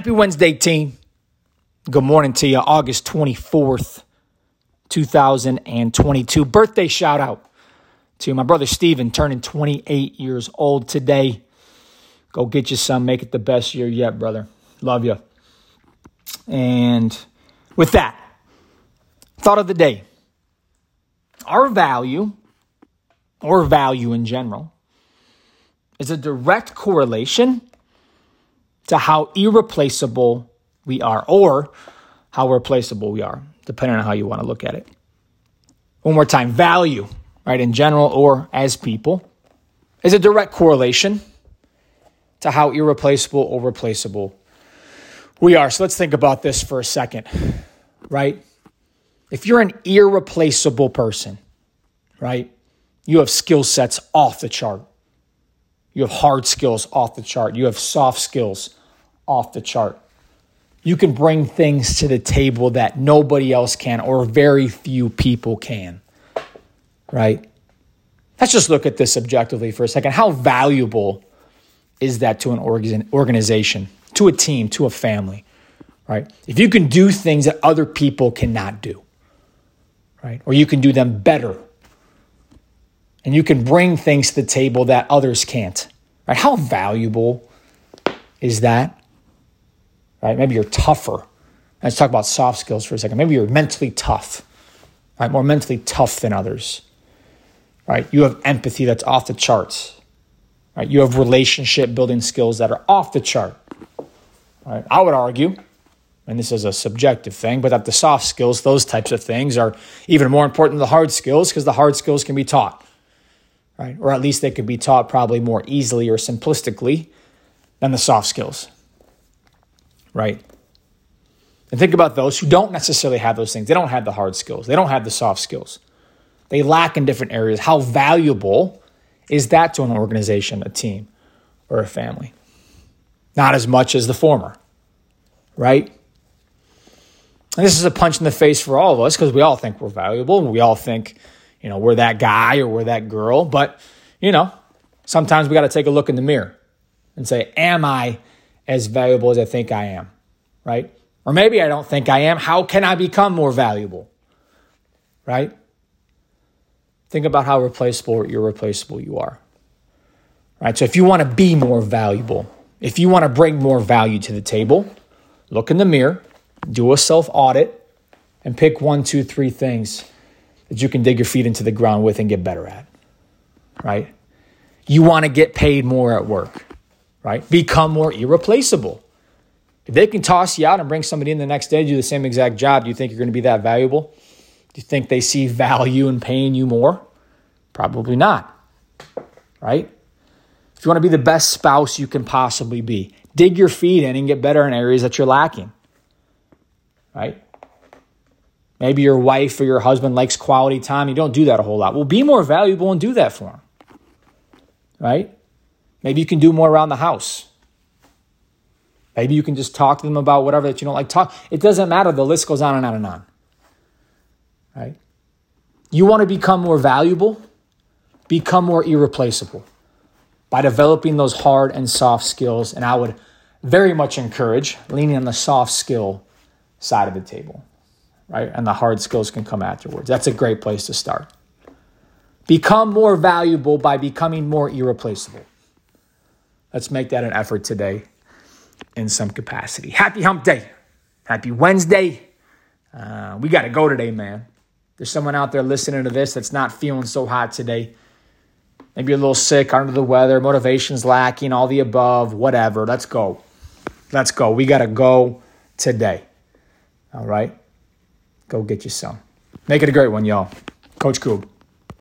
Happy Wednesday, team. Good morning to you. August 24th, 2022. Birthday shout out to my brother Steven, turning 28 years old today. Go get you some. Make it the best year yet, brother. Love you. And with that, thought of the day. Our value, or value in general, is a direct correlation to how irreplaceable we are, or how replaceable we are, depending on how you want to look at it. One more time, value, right, in general or as people, is a direct correlation to how irreplaceable or replaceable we are. So let's think about this for a second, right? If you're an irreplaceable person, right, you have skill sets off the chart. You have hard skills off the chart. You have soft skills off the chart. You can bring things to the table that nobody else can, or very few people can, right? Let's just look at this objectively for a second. How valuable is that to an organization, to a team, to a family, right? If you can do things that other people cannot do, right? Or you can do them better, and you can bring things to the table that others can't, right? How valuable is that, right? Maybe you're tougher. Let's talk about soft skills for a second. Maybe you're mentally tough, right? More mentally tough than others, right? You have empathy that's off the charts, right? You have relationship building skills that are off the chart, right? I would argue, and this is a subjective thing, but that the soft skills, those types of things, are even more important than the hard skills, because the hard skills can be taught, right? Or at least they could be taught probably more easily or simplistically than the soft skills, right? And think about those who don't necessarily have those things. They don't have the hard skills. They don't have the soft skills. They lack in different areas. How valuable is that to an organization, a team, or a family? Not as much as the former, right? And this is a punch in the face for all of us, because we all think we're valuable, and we all think, you know, we're that guy or we're that girl. But, you know, sometimes we got to take a look in the mirror and say, am I as valuable as I think I am, right? Or maybe I don't think I am. How can I become more valuable, right? Think about how replaceable or irreplaceable you are, right? So if you want to be more valuable, if you want to bring more value to the table, look in the mirror, do a self-audit, and pick 1, 2, 3 things that you can dig your feet into the ground with and get better at, right? You want to get paid more at work, right? Become more irreplaceable. If they can toss you out and bring somebody in the next day to do the same exact job, do you think you're going to be that valuable? Do you think they see value in paying you more? Probably not, right? If you want to be the best spouse you can possibly be, dig your feet in and get better in areas that you're lacking, right? Maybe your wife or your husband likes quality time. You don't do that a whole lot. Well, be more valuable and do that for them, right? Maybe you can do more around the house. Maybe you can just talk to them about whatever that you don't like. It doesn't matter. The list goes on and on and on, right? You want to become more valuable, become more irreplaceable by developing those hard and soft skills. And I would very much encourage leaning on the soft skill side of the table, right? And the hard skills can come afterwards. That's a great place to start. Become more valuable by becoming more irreplaceable. Let's make that an effort today in some capacity. Happy hump day. Happy Wednesday. We got to go today, man. There's someone out there listening to this that's not feeling so hot today. Maybe you're a little sick, under the weather, motivation's lacking, all the above, whatever. Let's go. Let's go. We got to go today. All right? Go get you some. Make it a great one, y'all. Coach Coob.